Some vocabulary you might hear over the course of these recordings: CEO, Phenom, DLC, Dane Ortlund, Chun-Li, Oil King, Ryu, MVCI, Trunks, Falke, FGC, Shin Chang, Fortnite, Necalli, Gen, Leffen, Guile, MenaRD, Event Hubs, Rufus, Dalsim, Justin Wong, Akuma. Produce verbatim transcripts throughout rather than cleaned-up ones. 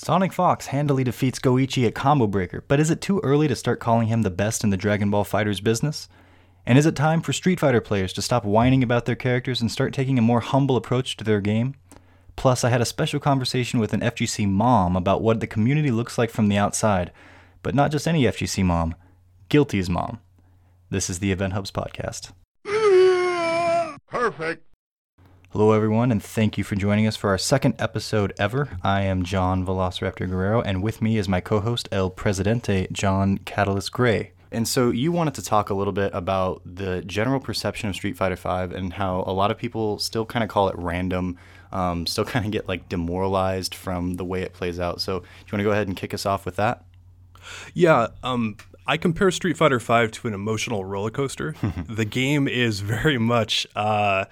Sonic Fox handily defeats Goichi at Combo Breaker, but is it too early to start calling him the best in the Dragon Ball FighterZ business? And is it time for Street Fighter players to stop whining about their characters and start taking a more humble approach to their game? Plus, I had a special conversation with an F G C mom about what the community looks like from the outside, but not just any F G C mom, Guilty's mom. This is the Event Hubs podcast. Perfect. Hello everyone, and thank you for joining us for our second episode ever. I am John Velociraptor Guerrero, and with me is my co-host El Presidente, John Catalyst Gray. And so you wanted to talk a little bit about the general perception of Street Fighter V and how a lot of people still kind of call it random, um, still kind of get like demoralized from the way it plays out. So do you want to go ahead and kick us off with that? Yeah, um... I compare Street Fighter V to an emotional roller coaster. The game is very much uh,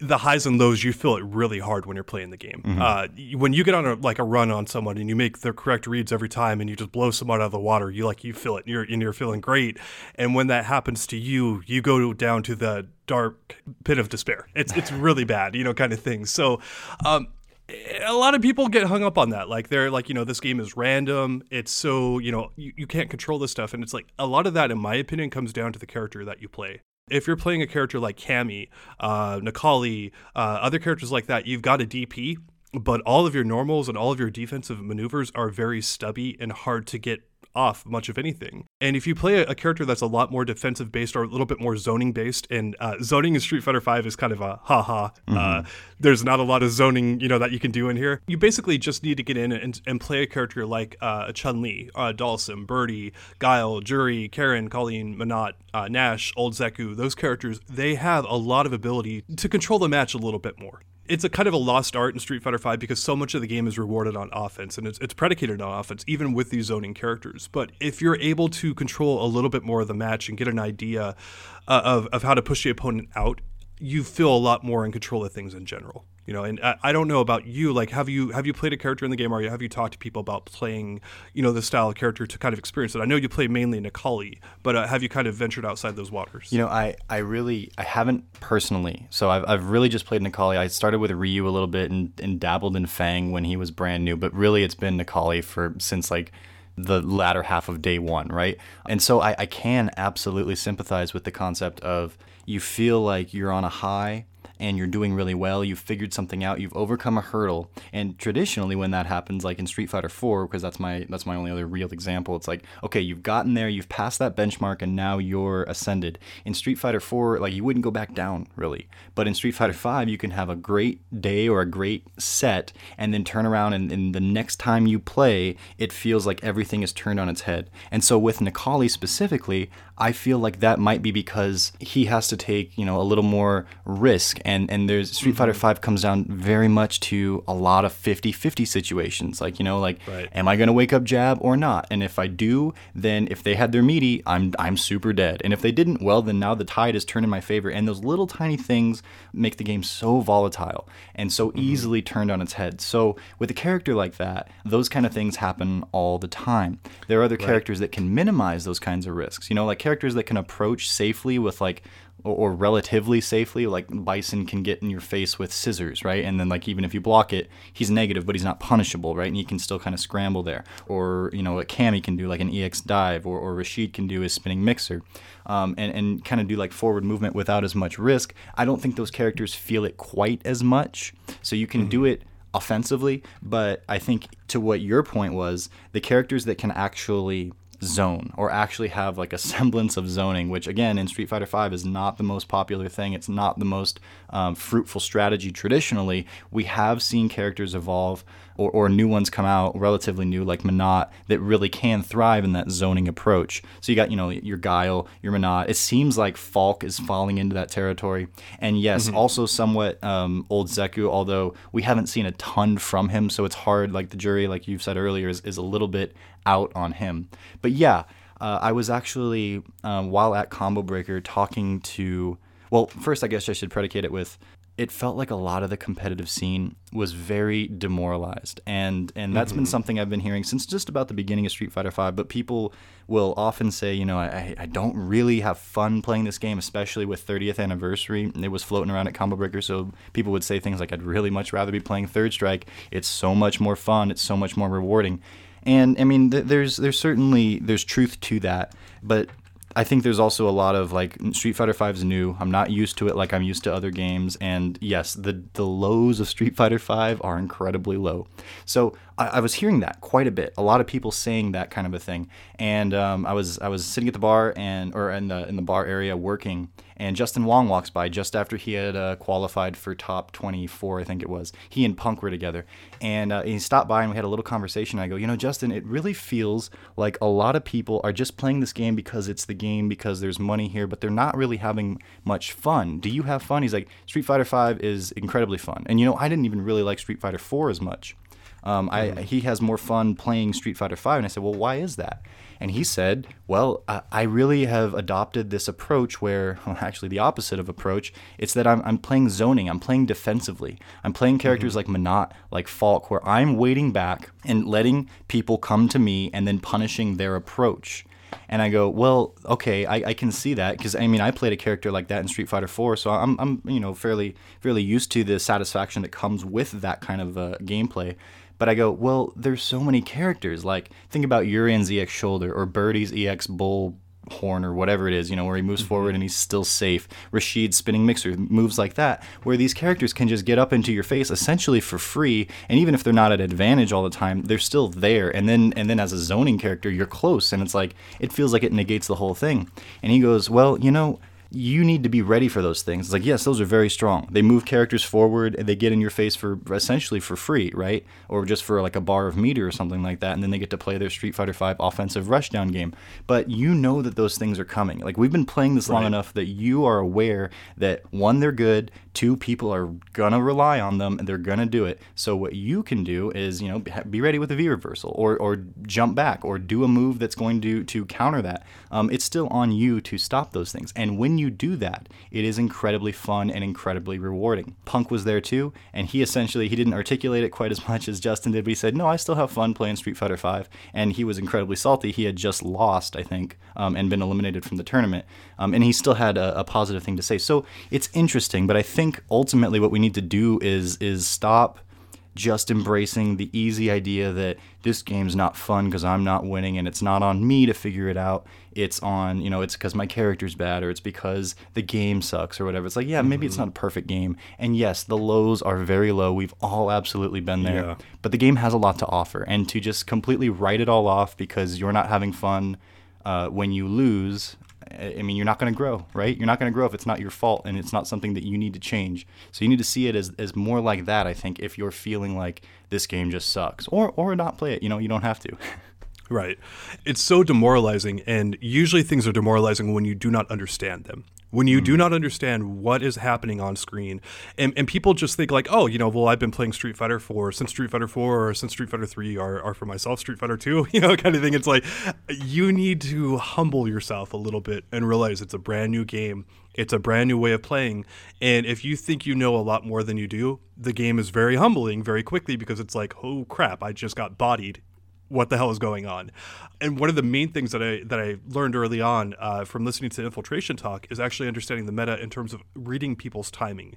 the highs and lows. You feel it really hard when you're playing the game. Mm-hmm. Uh, when you get on a, like a run on someone and you make the correct reads every time, and you just blow someone out of the water, you like you feel it. And you're and you're feeling great. And when that happens to you, you go down to the dark pit of despair. It's it's really bad, you know, kind of thing. So. Um, A lot of people get hung up on that. Like, they're like, you know, this game is random. It's so, you know, you, you can't control this stuff. And it's like, a lot of that, in my opinion, comes down to the character that you play. If you're playing a character like Cammy, uh, Necalli, uh, other characters like that, you've got a D P, but all of your normals and all of your defensive maneuvers are very stubby and hard to get off much of anything. And if you play a character that's a lot more defensive based or a little bit more zoning based, and uh, zoning in Street Fighter V is kind of a haha. Mm-hmm. Uh, there's not a lot of zoning, you know, that you can do in here. You basically just need to get in and, and play a character like uh, Chun-Li, uh, Dalsim, Birdie, Guile, Juri, Karen, Colleen, Minot, uh, Nash, Old Zeku. Those characters, they have a lot of ability to control the match a little bit more. It's a kind of a lost art in Street Fighter V because so much of the game is rewarded on offense, and it's, it's predicated on offense, even with these zoning characters. But if you're able to control a little bit more of the match and get an idea uh, of, of how to push the opponent out, you feel a lot more in control of things in general. You know, and I, I don't know about you, like, have you have you played a character in the game, or have you talked to people about playing, you know, the style of character to kind of experience it? I know you play mainly Necalli, but uh, have you kind of ventured outside those waters? You know, I, I really, I haven't personally. So I've I've really just played Necalli. I started with Ryu a little bit and, and dabbled in Fang when he was brand new, but really it's been Necalli for, since like the latter half of day one, right? And so I, I can absolutely sympathize with the concept of, you feel like you're on a high and you're doing really well, you've figured something out, you've overcome a hurdle. And traditionally when that happens, like in Street Fighter four, because that's my that's my only other real example, it's like, okay, you've gotten there, you've passed that benchmark, and now you're ascended. In Street Fighter four, like, you wouldn't go back down, really. But in Street Fighter five, you can have a great day or a great set, and then turn around, and, and the next time you play, it feels like everything is turned on its head. And so with Necalli specifically, I feel like that might be because he has to take, you know, a little more risk. And and there's Street mm-hmm. Fighter V comes down very much to a lot of fifty-fifty situations. Like, you know, like, right. Am I going to wake up jab or not? And if I do, then if they had their meaty, I'm I'm super dead. And if they didn't, well, then now the tide is turned in my favor. And those little tiny things make the game so volatile and so mm-hmm. easily turned on its head. So with a character like that, those kind of things happen all the time. There are other right. characters that can minimize those kinds of risks. You know, like characters that can approach safely with like, or relatively safely, like Bison can get in your face with scissors, right? And then, like, even if you block it, he's negative, but he's not punishable, right? And he can still kind of scramble there. Or, you know, what Cammy can do, like an E X dive, or, or Rashid can do his spinning mixer, um, and, and kind of do, like, forward movement without as much risk. I don't think those characters feel it quite as much. So you can mm-hmm. do it offensively, but I think to what your point was, the characters that can actually zone or actually have like a semblance of zoning, which again in Street Fighter V is not the most popular thing. It's not the most um, fruitful strategy traditionally. We have seen characters evolve or, or new ones come out, relatively new, like Menat, that really can thrive in that zoning approach. So you got, you know, your Guile, your Menat. It seems like Falke is falling into that territory. And yes, mm-hmm. also somewhat um, Old Zeku, although we haven't seen a ton from him, so it's hard, like the jury, like you've said earlier, is, is a little bit out on him. But yeah, uh, I was actually, um, while at Combo Breaker, talking to, well, first I guess I should predicate it with it felt like a lot of the competitive scene was very demoralized. And and that's mm-hmm. been something I've been hearing since just about the beginning of Street Fighter V. But people will often say, you know, I, I don't really have fun playing this game, especially with thirtieth anniversary. It was floating around at Combo Breaker, so people would say things like, I'd really much rather be playing Third Strike. It's so much more fun. It's so much more rewarding. And, I mean, th- there's there's certainly there's truth to that, but I think there's also a lot of, like, Street Fighter V is new. I'm not used to it like I'm used to other games. And, yes, the the lows of Street Fighter V are incredibly low. So I, I was hearing that quite a bit. A lot of people saying that kind of a thing. And um, I was I was sitting at the bar and or in the, in the bar area working, and Justin Wong walks by just after he had uh, qualified for top twenty-four, I think it was. He and Punk were together. And uh, he stopped by and we had a little conversation. I go, you know, Justin, it really feels like a lot of people are just playing this game because it's the game. Game because there's money here, but they're not really having much fun. Do you have fun? He's like, Street Fighter V is incredibly fun. And you know, I didn't even really like Street Fighter four as much. Um, I, he has more fun playing Street Fighter V, and I said, well, why is that? And he said, well, I, I really have adopted this approach where, well, actually the opposite of approach, it's that I'm, I'm playing zoning, I'm playing defensively. I'm playing characters mm-hmm. like Menat, like Falke, where I'm waiting back and letting people come to me and then punishing their approach. And I go, well, okay, I, I can see that, because I mean I played a character like that in Street Fighter four, so I'm I'm you know fairly fairly used to the satisfaction that comes with that kind of uh, gameplay. But I go, well, there's so many characters. Like think about Yurian's E X shoulder or Birdie's E X bull horn or whatever it is, you know, where he moves mm-hmm. forward and he's still safe. Rashid's spinning mixer, moves like that, where these characters can just get up into your face essentially for free, and even if they're not at advantage all the time, they're still there. And then and then as a zoning character, you're close, and it's like, it feels like it negates the whole thing. And he goes, well, you know, you need to be ready for those things. It's like, yes, those are very strong. They move characters forward, and they get in your face for essentially for free, right? Or just for like a bar of meter or something like that, and then they get to play their Street Fighter V offensive rushdown game. But you know that those things are coming. Like, we've been playing this long right. enough that you are aware that, one, they're good, two, people are going to rely on them, and they're going to do it. So what you can do is, you know, be ready with a V-reversal, or or jump back, or do a move that's going to, to counter that. Um, it's still on you to stop those things. And when you do that, it is incredibly fun and incredibly rewarding. Punk was there too, and he essentially, he didn't articulate it quite as much as Justin did, but he said, no, I still have fun playing Street Fighter V, and he was incredibly salty. He had just lost, I think, um, and been eliminated from the tournament, um, and he still had a, a positive thing to say. So it's interesting, but I think ultimately what we need to do is is stop just embracing the easy idea that this game's not fun because I'm not winning and it's not on me to figure it out. It's on, you know, it's because my character's bad, or it's because the game sucks, or whatever. It's like, yeah, maybe mm-hmm. it's not a perfect game. And yes, the lows are very low. We've all absolutely been there. Yeah. But the game has a lot to offer. And to just completely write it all off because you're not having fun uh, when you lose, I mean, you're not going to grow, right? You're not going to grow if it's not your fault and it's not something that you need to change. So you need to see it as, as more like that, I think, if you're feeling like this game just sucks. Or, or not play it. You know, you don't have to. Right. It's so demoralizing, and usually things are demoralizing when you do not understand them. When you mm-hmm. do not understand what is happening on screen, and, and people just think like, oh, you know, well, I've been playing Street Fighter four since Street Fighter four, or since Street Fighter three, or, or for myself, Street Fighter two, you know, kind of thing. It's like, you need to humble yourself a little bit and realize it's a brand new game. It's a brand new way of playing. And if you think you know a lot more than you do, the game is very humbling very quickly, because it's like, oh, crap, I just got bodied. What the hell is going on? And one of the main things that I that I learned early on uh, from listening to Infiltration Talk is actually understanding the meta in terms of reading people's timing.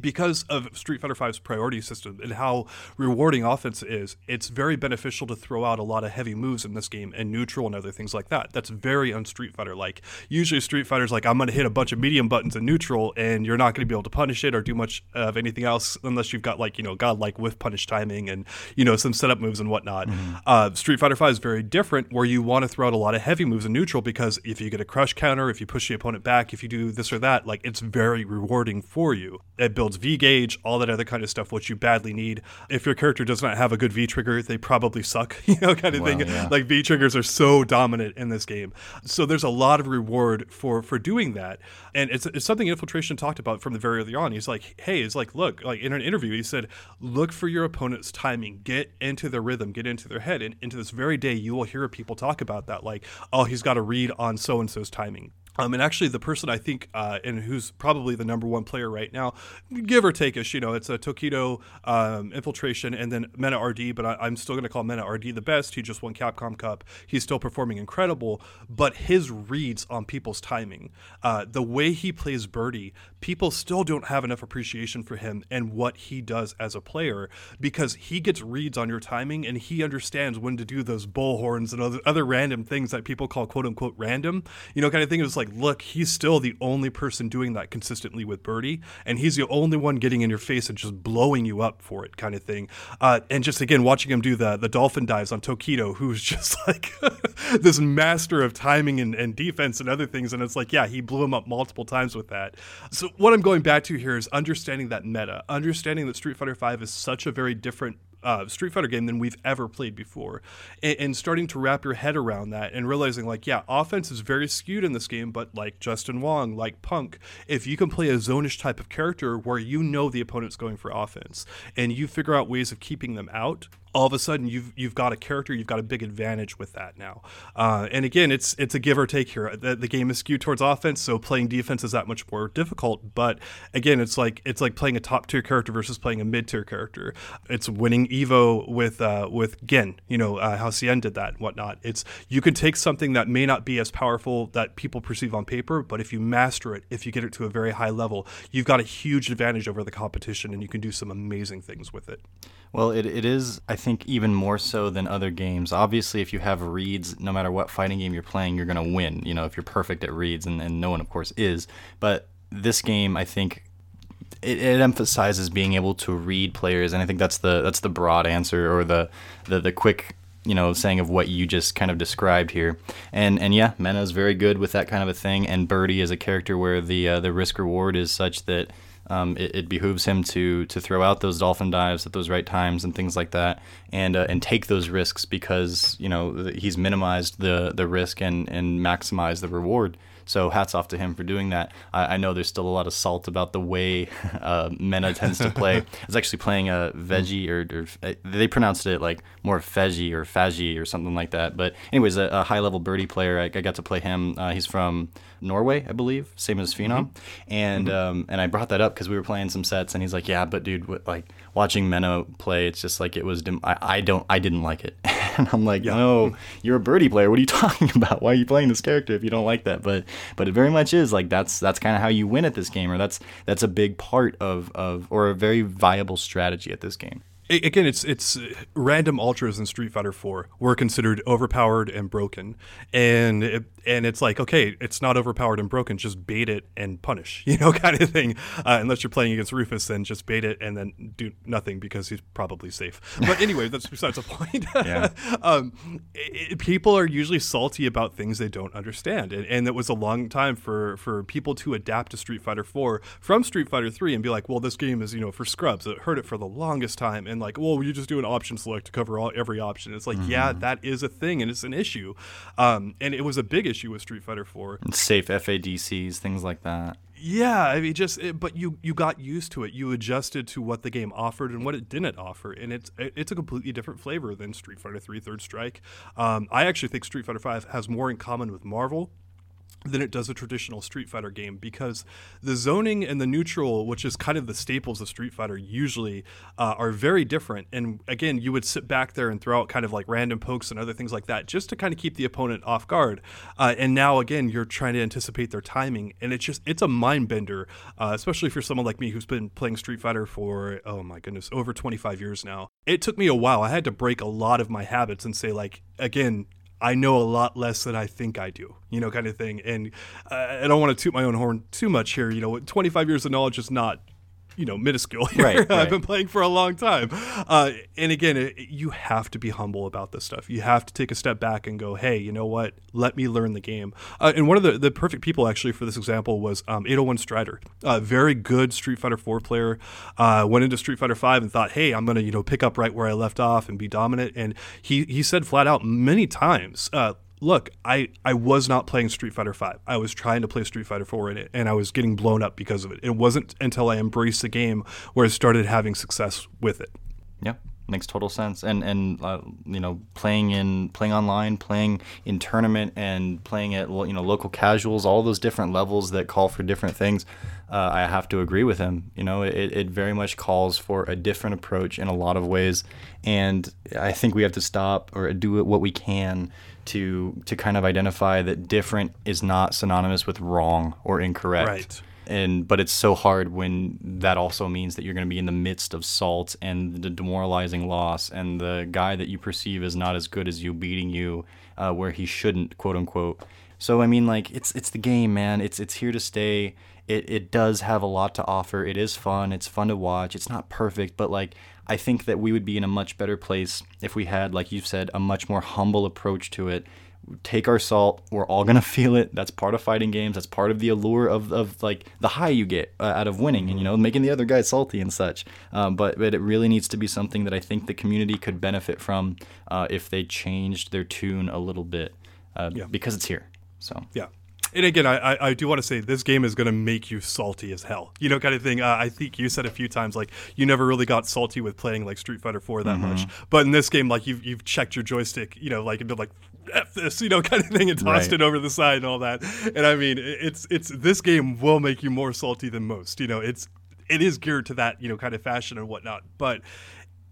Because of Street Fighter V's priority system and how rewarding offense is, it's very beneficial to throw out a lot of heavy moves in this game, and neutral and other things like that. That's very un-Street Fighter-like. Usually Street Fighter's like, I'm going to hit a bunch of medium buttons in neutral, and you're not going to be able to punish it or do much of anything else unless you've got, like, you know, godlike whiff punish timing and, you know, some setup moves and whatnot. Mm-hmm. Uh, Street Fighter V is very different, where you want to throw out a lot of heavy moves in neutral, because if you get a crush counter, if you push the opponent back, if you do this or that, like, it's very rewarding for you. It builds V-gauge, all that other kind of stuff, which you badly need. If your character does not have a good V-trigger, they probably suck, you know, kind of wow, thing. Yeah. Like, V-triggers are so dominant in this game. So there's a lot of reward for for doing that. And it's, it's something Infiltration talked about from the very early on. He's like, hey, it's like, look, like in an interview, he said, look for your opponent's timing. Get into their rhythm. Get into their head. And into this very day, you will hear people talk about that. Like, oh, he's got a read on so-and-so's timing. Um, and actually, the person I think, uh, and who's probably the number one player right now, give or take ish, you know, it's a Tokido, um, Infiltration, and then MenaRD. But I, I'm still going to call MenaRD the best. He just won Capcom Cup. He's still performing incredible. But his reads on people's timing, uh, the way he plays Birdie, people still don't have enough appreciation for him and what he does as a player, because he gets reads on your timing and he understands when to do those bullhorns and other, other random things that people call quote unquote random, you know, kind of thing. It was like, look, he's still the only person doing that consistently with Birdie, and he's the only one getting in your face and just blowing you up for it, kind of thing. Uh, and just again, watching him do the the dolphin dives on Tokido, who's just like this master of timing and, and defense and other things. And it's like, yeah, he blew him up multiple times with that. So what I'm going back to here is understanding that meta, understanding that Street Fighter V is such a very different Uh, Street Fighter game than we've ever played before, and, and starting to wrap your head around that and realizing, like, yeah, offense is very skewed in this game, but like Justin Wong, like Punk, if you can play a zone-ish type of character where you know the opponent's going for offense and you figure out ways of keeping them out, all of a sudden you've you've got a character, you've got a big advantage with that now. Uh, and again, it's it's a give or take here. The, the game is skewed towards offense, so playing defense is that much more difficult. But again, it's like it's like playing a top tier character versus playing a mid tier character. It's winning Evo with uh, with Gen, you know, uh, how Cien did that and whatnot. It's you can take something that may not be as powerful that people perceive on paper, but if you master it, if you get it to a very high level, you've got a huge advantage over the competition, and you can do some amazing things with it. Well, it it is, I think, even more so than other games. Obviously, if you have reads, no matter what fighting game you're playing, you're going to win, you know, if you're perfect at reads, and, and no one, of course, is. But this game, I think, it, it emphasizes being able to read players, and I think that's the that's the broad answer, or the, the, the quick, you know, saying of what you just kind of described here. And and yeah, Mena is very good with that kind of a thing, and Birdie is a character where the uh, the risk-reward is such that Um, it, it behooves him to to throw out those dolphin dives at those right times and things like that, and uh, and take those risks, because you know he's minimized the the risk and and maximized the reward. So hats off to him for doing that. I, I know there's still a lot of salt about the way uh, Mena tends to play. I was actually playing a Veggie, or, or they pronounced it like more Feggie or Faggie or something like that. But anyways, a, a high-level Birdie player, I, I got to play him. Uh, he's from Norway, I believe, same as Phenom. Mm-hmm. And mm-hmm. Um, and I brought that up because we were playing some sets, and he's like, yeah, but dude, what, like watching Mena play, it's just like it was, dim- I, I, don't, I didn't like it. And I'm like, yeah. No, you're a Birdie player. What are you talking about? Why are you playing this character if you don't like that? But but it very much is like that's that's kind of how you win at this game, or that's that's a big part of, of or a very viable strategy at this game. Again, it's it's random ultras in Street Fighter four were considered overpowered and broken, and it, and it's like, okay, it's not overpowered and broken, just bait it and punish, you know, kind of thing. Uh, unless you're playing against Rufus, then just bait it and then do nothing because he's probably safe. But anyway, that's besides the point. Yeah. um, it, people are usually salty about things they don't understand, and, and it was a long time for, for people to adapt to Street Fighter four from Street Fighter three and be like, well, this game is, you know, for scrubs. It heard it for the longest time, and like, well, you just do an option select to cover all every option. It's like, mm-hmm. yeah, that is a thing, and it's an issue. Um, and it was a big issue with Street Fighter four. And safe F A D Cs, things like that. Yeah, I mean, just it, but you you got used to it. You adjusted to what the game offered and what it didn't offer, and it's it's a completely different flavor than Street Fighter three, Third Strike. Um, I actually think Street Fighter five has more in common with Marvel than it does a traditional Street Fighter game, because the zoning and the neutral, which is kind of the staples of Street Fighter usually, uh, are very different. And again, you would sit back there and throw out kind of like random pokes and other things like that just to kind of keep the opponent off guard. Uh, and now again, you're trying to anticipate their timing, and it's just, it's a mind bender, uh, especially for someone like me who's been playing Street Fighter for, oh my goodness, over twenty-five years now. It took me a while. I had to break a lot of my habits and say, like, again, I know a lot less than I think I do, you know, kind of thing. And uh, I don't want to toot my own horn too much here. You know, twenty-five years of knowledge is not, you know, minuscule here. Right, right. I've been playing for a long time. Uh, and again, it, you have to be humble about this stuff. You have to take a step back and go, hey, you know what? Let me learn the game. Uh, and one of the, the perfect people actually for this example was um, eight oh one Strider, a very good Street Fighter four player, uh, went into Street Fighter five and thought, hey, I'm going to, you know, pick up right where I left off and be dominant. And he, he said flat out many times, uh, look, I, I was not playing Street Fighter V. I was trying to play Street Fighter four in it, and I was getting blown up because of it. It wasn't until I embraced the game where I started having success with it. Yeah, makes total sense. And and uh, you know, playing in playing online, playing in tournament, and playing at you know local casuals, all those different levels that call for different things. Uh, I have to agree with him. You know, it it very much calls for a different approach in a lot of ways, and I think we have to stop or do what we can to to kind of identify that different is not synonymous with wrong or incorrect. Right. And but it's so hard when that also means that you're going to be in the midst of salt and the demoralizing loss and the guy that you perceive as not as good as you beating you uh, where he shouldn't, quote unquote. So I mean, like it's it's the game, man. It's it's here to stay. It it does have a lot to offer. It is fun. It's fun to watch. It's not perfect, but like I think that we would be in a much better place if we had, like you've said, a much more humble approach to it. Take our salt. We're all gonna feel it. That's part of fighting games. That's part of the allure of, of like the high you get uh, out of winning and you know making the other guy salty and such. Um, but but it really needs to be something that I think the community could benefit from uh, if they changed their tune a little bit uh, yeah. because it's here. So yeah. And again, I, I do want to say this game is going to make you salty as hell, you know, kind of thing. Uh, I think you said a few times, like, you never really got salty with playing, like, Street Fighter four that mm-hmm. much. But in this game, like, you've, you've checked your joystick, you know, like, and been like, F this, you know, kind of thing, and tossed right. it over the side and all that. And, I mean, it's it's this game will make you more salty than most. You know, it's it is geared to that, you know, kind of fashion and whatnot. But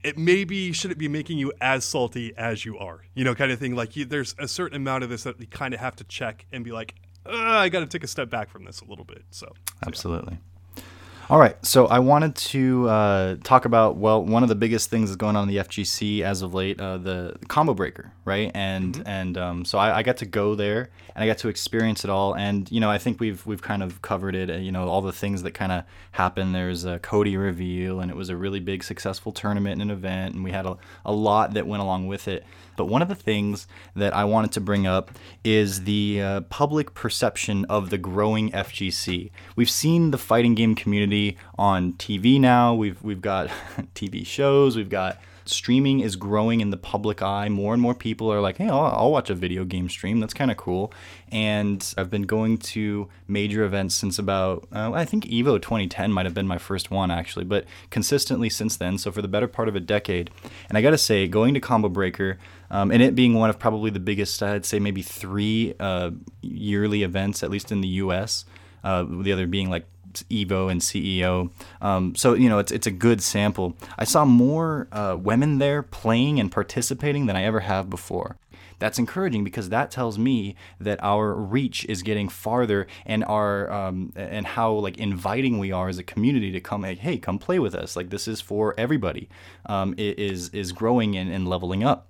it maybe shouldn't be making you as salty as you are, you know, kind of thing. Like, you, there's a certain amount of this that you kind of have to check and be like, Uh, I got to take a step back from this a little bit. So, so absolutely. Yeah. All right. So I wanted to uh, talk about, well, one of the biggest things that's going on in the F G C as of late, uh, the Combo Breaker, right? And mm-hmm. and um, so I, I got to go there and I got to experience it all. And you know, I think we've we've kind of covered it. You know, all the things that kind of happened. There's a Cody reveal, and it was a really big, successful tournament and an event, and we had a, a lot that went along with it. But one of the things that I wanted to bring up is the uh, public perception of the growing F G C. We've seen the fighting game community on T V now. We've we've got T V shows. We've got streaming is growing in the public eye. More and more people are like, hey, I'll, I'll watch a video game stream. That's kind of cool. And I've been going to major events since about, uh, I think Evo twenty ten might have been my first one, actually, but consistently since then. So for the better part of a decade. And I got to say, going to Combo Breaker, Um, and it being one of probably the biggest, I'd say maybe three uh, yearly events, at least in the U S, uh, the other being like Evo and C E O. Um, so, you know, it's it's a good sample. I saw more uh, women there playing and participating than I ever have before. That's encouraging because that tells me that our reach is getting farther, and our um, and how like inviting we are as a community to come, like, hey, come play with us. Like this is for everybody. Um, it is is growing and, and leveling up.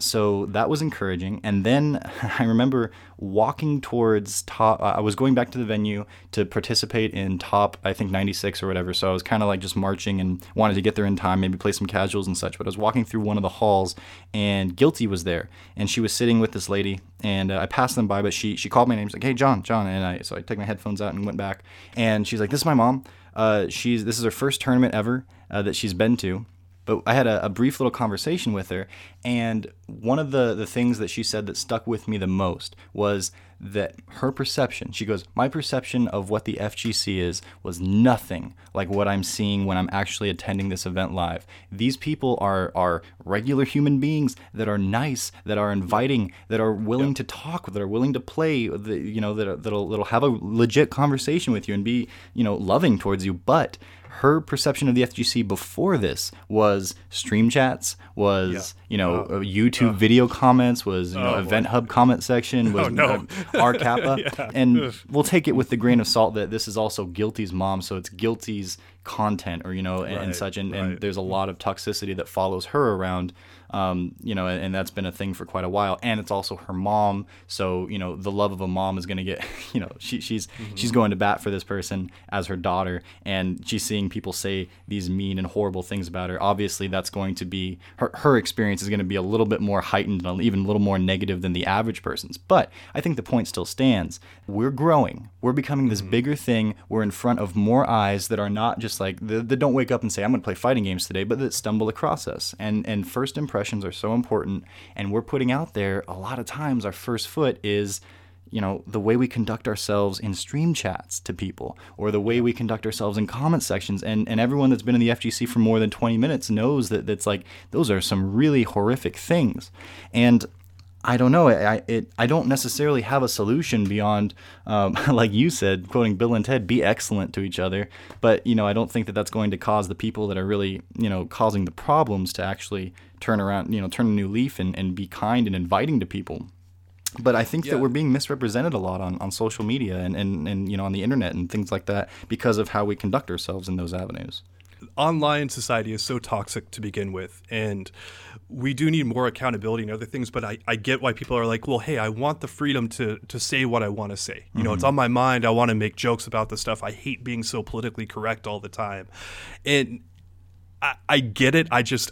So that was encouraging. And then I remember walking towards top, I was going back to the venue to participate in top, I think ninety-six or whatever. So I was kind of like just marching and wanted to get there in time, maybe play some casuals and such. But I was walking through one of the halls and Guilty was there. And she was sitting with this lady and uh, I passed them by, but she she called my name. She's like, hey, John, John. And I so I took my headphones out and went back. And she's like, this is my mom. Uh, she's This is her first tournament ever uh, that she's been to. But I had a, a brief little conversation with her, and one of the, the things that she said that stuck with me the most was that her perception, she goes, my perception of what the F G C is was nothing like what I'm seeing when I'm actually attending this event live. These people are, are regular human beings that are nice, that are inviting, that are willing yeah. to talk, that are willing to play, that, you know, that, that'll, that'll have a legit conversation with you and be, you know, loving towards you. But her perception of the F G C before this was stream chats, was yeah. you know uh, YouTube uh, video comments, was you know uh, Event Hub comment section, was oh, no. R Kappa, yeah. and we'll take it with the grain of salt that this is also Guilty's mom, so it's Guilty's content or you know and, right, and such, and, right. and there's a lot of toxicity that follows her around, um, you know, and, and that's been a thing for quite a while, and it's also her mom, so you know the love of a mom is going to get, you know, she, she's mm-hmm. she's going to bat for this person as her daughter, and she's seeing people say these mean and horrible things about her. Obviously, that's going to be her her experience is going to be a little bit more heightened and even a little more negative than the average person's. But I think the point still stands. We're growing. We're becoming this mm-hmm. bigger thing. We're in front of more eyes that are not just like that don't wake up and say I'm going to play fighting games today, but that stumble across us. And and first impressions are so important. And we're putting out there a lot of times our first foot is you know, the way we conduct ourselves in stream chats to people, or the way we conduct ourselves in comment sections. And, and everyone that's been in the F G C for more than twenty minutes knows that that's like, those are some really horrific things. And I don't know, I it, I don't necessarily have a solution beyond, um, like you said, quoting Bill and Ted, be excellent to each other. But, you know, I don't think that that's going to cause the people that are really, you know, causing the problems to actually turn around, you know, turn a new leaf and, and be kind and inviting to people. But I think yeah. that we're being misrepresented a lot on, on social media and, and, and, you know, on the internet and things like that because of how we conduct ourselves in those avenues. Online society is so toxic to begin with, and we do need more accountability and other things, but I, I get why people are like, well, hey, I want the freedom to to say what I want to say. You mm-hmm. know, it's on my mind. I want to make jokes about this stuff. I hate being so politically correct all the time. And I, I get it. I just...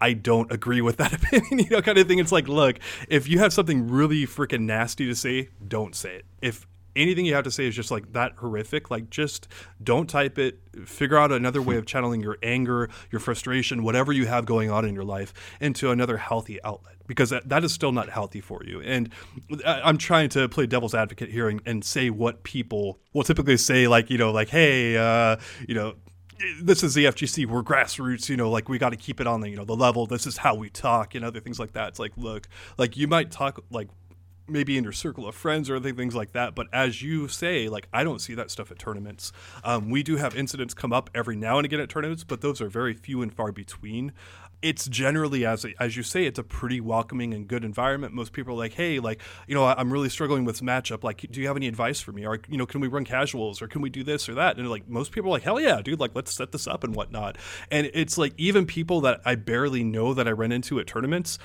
I don't agree with that opinion, you know, kind of thing. It's like, look, if you have something really freaking nasty to say, don't say it. If anything you have to say is just like that horrific, like just don't type it. Figure out another way of channeling your anger, your frustration, whatever you have going on in your life into another healthy outlet, because that, that is still not healthy for you. And I, I'm trying to play devil's advocate here and, and say what people will typically say, like, you know, like, hey, uh, you know, this is the F G C, we're grassroots, you know, like we got to keep it on the, you know, the level, this is how we talk and other things like that. It's like, look, like you might talk like maybe in your circle of friends or other things like that, but as you say, like I don't see that stuff at tournaments. Um, we do have incidents come up every now and again at tournaments, but those are very few and far between. It's generally, as as you say, it's a pretty welcoming and good environment. Most people are like, hey, like, you know, I'm really struggling with this matchup. Like, do you have any advice for me? Or, you know, can we run casuals? Or can we do this or that? And like, most people are like, hell yeah, dude, like, let's set this up and whatnot. And it's like, even people that I barely know that I run into at tournaments,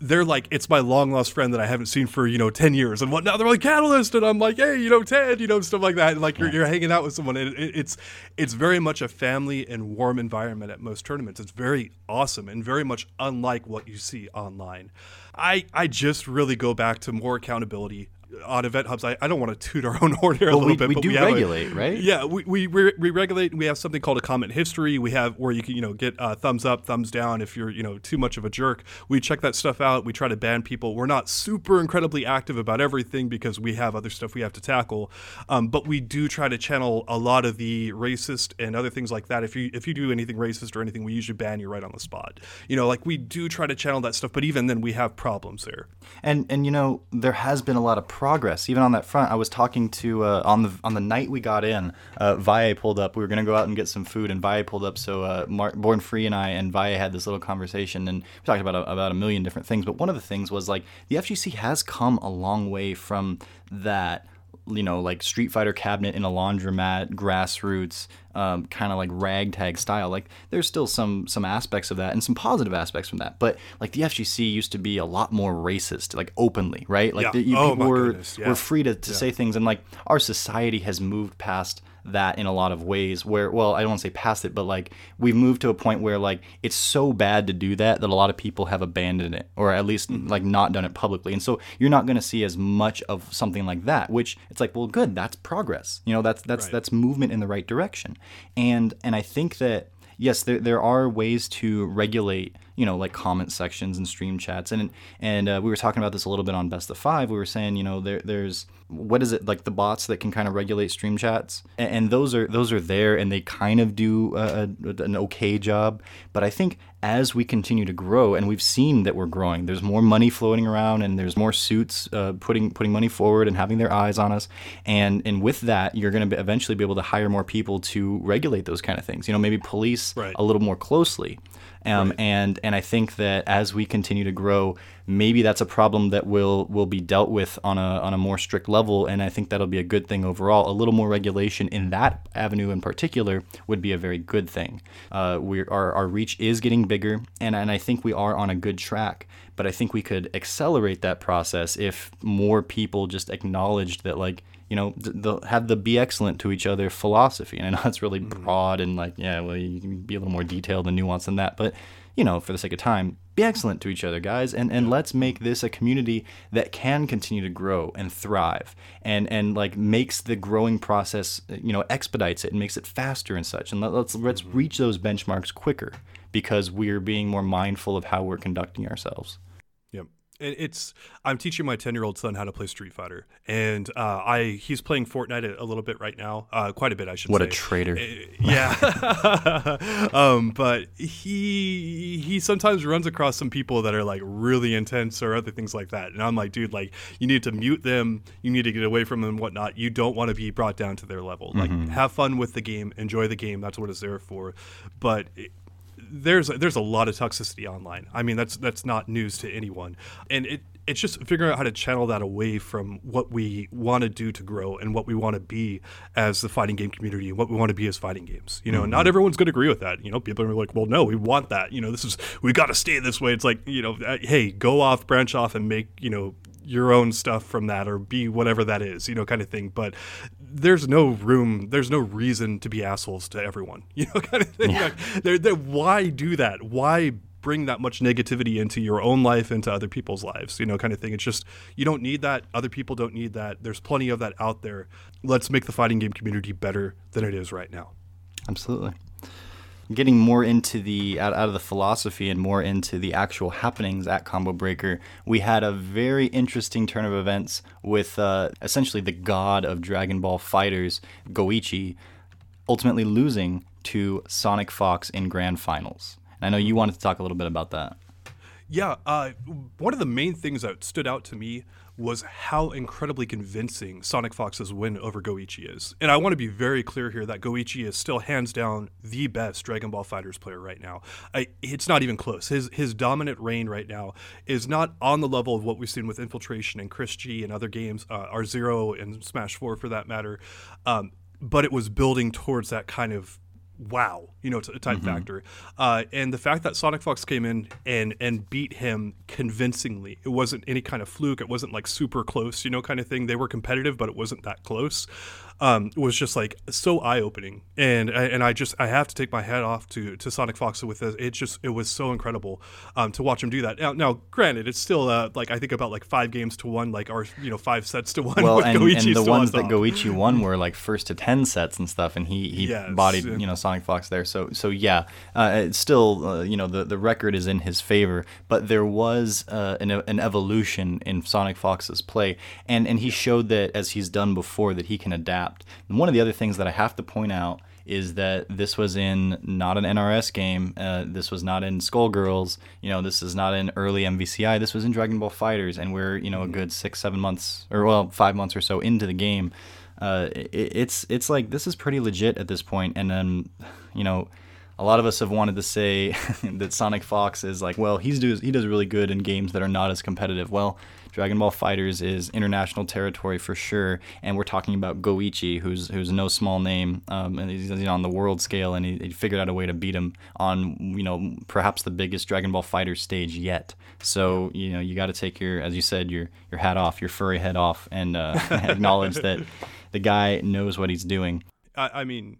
they're like, it's my long lost friend that I haven't seen for, you know, ten years and whatnot. They're like, Catalyst. And I'm like, hey, you know, Ted, you know, stuff like that. And like, you're, you're hanging out with someone. And it, it's, it's very much a family and warm environment at most tournaments. It's very awesome and very much unlike what you see online. I, I just really go back to more accountability on Event Hubs. I, I don't want to toot our own horn here a well, little we, bit, we but do we have regulate, a, right? Yeah, we we, we we regulate. We have something called a comment history. We have where you can you know get uh, thumbs up, thumbs down if you're you know too much of a jerk. We check that stuff out. We try to ban people. We're not super incredibly active about everything because we have other stuff we have to tackle. Um, but we do try to channel a lot of the racist and other things like that. If you if you do anything racist or anything, we usually ban you right on the spot. You know, like we do try to channel that stuff. But even then, we have problems there. And and you know there has been a lot of progress even on that front. I was talking to uh, on the on the night we got in, uh, Valle pulled up. We were gonna go out and get some food, and Valle pulled up. So uh, Mark, Born Free and I and Valle had this little conversation, and we talked about a, about a million different things. But one of the things was like the F G C has come a long way from that, you know, like Street Fighter cabinet in a laundromat, grassroots, um, kind of like ragtag style. Like there's still some some aspects of that and some positive aspects from that. But like the F G C used to be a lot more racist, like openly, right? Like yeah. the, you, oh, people were, yeah. were free to, to yeah. say things. And like our society has moved past that in a lot of ways where, well, I don't want to say past it, but like we've moved to a point where like it's so bad to do that that a lot of people have abandoned it, or at least like not done it publicly. And so you're not going to see as much of something like that, which it's like, well, good, that's progress. You know, that's that's right. that's movement in the right direction. And and I think that yes, there there are ways to regulate, you know, like comment sections and stream chats. And and uh, we were talking about this a little bit on Best of Five. We were saying, you know, there there's, what is it, like the bots that can kind of regulate stream chats? And, and those are those are there, and they kind of do a, a, an okay job. But I think as we continue to grow, and we've seen that we're growing, there's more money floating around, and there's more suits uh, putting putting money forward and having their eyes on us. And and with that, you're going to eventually be able to hire more people to regulate those kind of things. You know, maybe police right. a little more closely. Um, right. And and I think that as we continue to grow, maybe that's a problem that will will be dealt with on a on a more strict level. And I think that'll be a good thing overall. A little more regulation in that avenue in particular would be a very good thing. Uh, we our our reach is getting bigger, and and I think we are on a good track. But I think we could accelerate that process if more people just acknowledged that, like, you know, they'll have the be excellent to each other philosophy. And I know it's really broad and like, yeah, well, you can be a little more detailed and nuanced than that. But, you know, for the sake of time, be excellent to each other, guys. And and let's make this a community that can continue to grow and thrive and, and like makes the growing process, you know, expedites it and makes it faster and such. And let, let's, let's mm-hmm. reach those benchmarks quicker because we're being more mindful of how we're conducting ourselves. Yep. it, it's I'm teaching my ten-year-old son how to play Street Fighter, and uh, I he's playing Fortnite a, a little bit right now, uh, quite a bit, I should what say. What a traitor! Uh, yeah, um, but he he sometimes runs across some people that are like really intense or other things like that, and I'm like, dude, like you need to mute them, you need to get away from them, and whatnot. You don't want to be brought down to their level. Like, mm-hmm. have fun with the game, enjoy the game. That's what it's there for. But it, There's there's a lot of toxicity online. I mean, that's that's not news to anyone. And it it's just figuring out how to channel that away from what we want to do to grow and what we want to be as the fighting game community and what we want to be as fighting games. You know, mm-hmm. not everyone's going to agree with that. You know, people are like, well, no, we want that. You know, this is, we got to stay this way. It's like, you know, hey, go off, branch off and make, you know, your own stuff from that or be whatever that is, you know, kind of thing. But there's no room, there's no reason to be assholes to everyone, you know, kind of thing. Yeah. Like, they're, they're, why do that? Why bring that much negativity into your own life, into other people's lives, you know, kind of thing. It's just, you don't need that. Other people don't need that. There's plenty of that out there. Let's make the fighting game community better than it is right now. Absolutely. Getting more into the out, out of the philosophy and more into the actual happenings at Combo Breaker, we had a very interesting turn of events with uh, essentially the god of Dragon Ball FighterZ, Goichi, ultimately losing to Sonic Fox in grand finals. And I know you wanted to talk a little bit about that. Yeah, uh, one of the main things that stood out to me was how incredibly convincing Sonic Fox's win over Goichi is. And I want to be very clear here that Goichi is still hands down the best Dragon Ball FighterZ player right now. I, it's not even close. His his dominant reign right now is not on the level of what we've seen with Infiltration and Chris G and other games, uh, R zero and Smash four for that matter. Um, but it was building towards that kind of wow, you know, type mm-hmm. factor. Uh, and the fact that Sonic Fox came in and and beat him convincingly, it wasn't any kind of fluke. It wasn't like super close, you know, kind of thing. They were competitive, but it wasn't that close. Um, it was just like so eye-opening. And and I just, I have to take my hat off to, to Sonic Fox with this. It just, it was so incredible um, to watch him do that. Now, now granted, it's still uh, like, I think about like five games to one, like our, you know, five sets to one. Well, and, and the ones that off. Goichi won were like first to ten sets and stuff. And he, he yes, bodied, you know, Sonic Fox there. So, so yeah, uh, it's still, uh, you know, the, the record is in his favor, but there was uh, an, an evolution in Sonic Fox's play. And, and he showed that, as he's done before, that he can adapt. And one of the other things that I have to point out is that this was in not an N R S game. Uh, this was not in Skullgirls. You know, this is not in early M V C I. This was in Dragon Ball FighterZ, and we're, you know, a good six, seven months, or well, five months or so into the game. Uh, it, it's it's like, this is pretty legit at this point. And then, you know, a lot of us have wanted to say that Sonic Fox is like, well, he's do, he does really good in games that are not as competitive. Well, Dragon Ball FighterZ is international territory for sure, and we're talking about Goichi, who's who's no small name, um, and he's, you know, on the world scale, and he, he figured out a way to beat him on, you know, perhaps the biggest Dragon Ball FighterZ stage yet. So, you know, you got to take your, as you said, your your hat off, your furry head off, and uh, acknowledge that the guy knows what he's doing. I, I mean.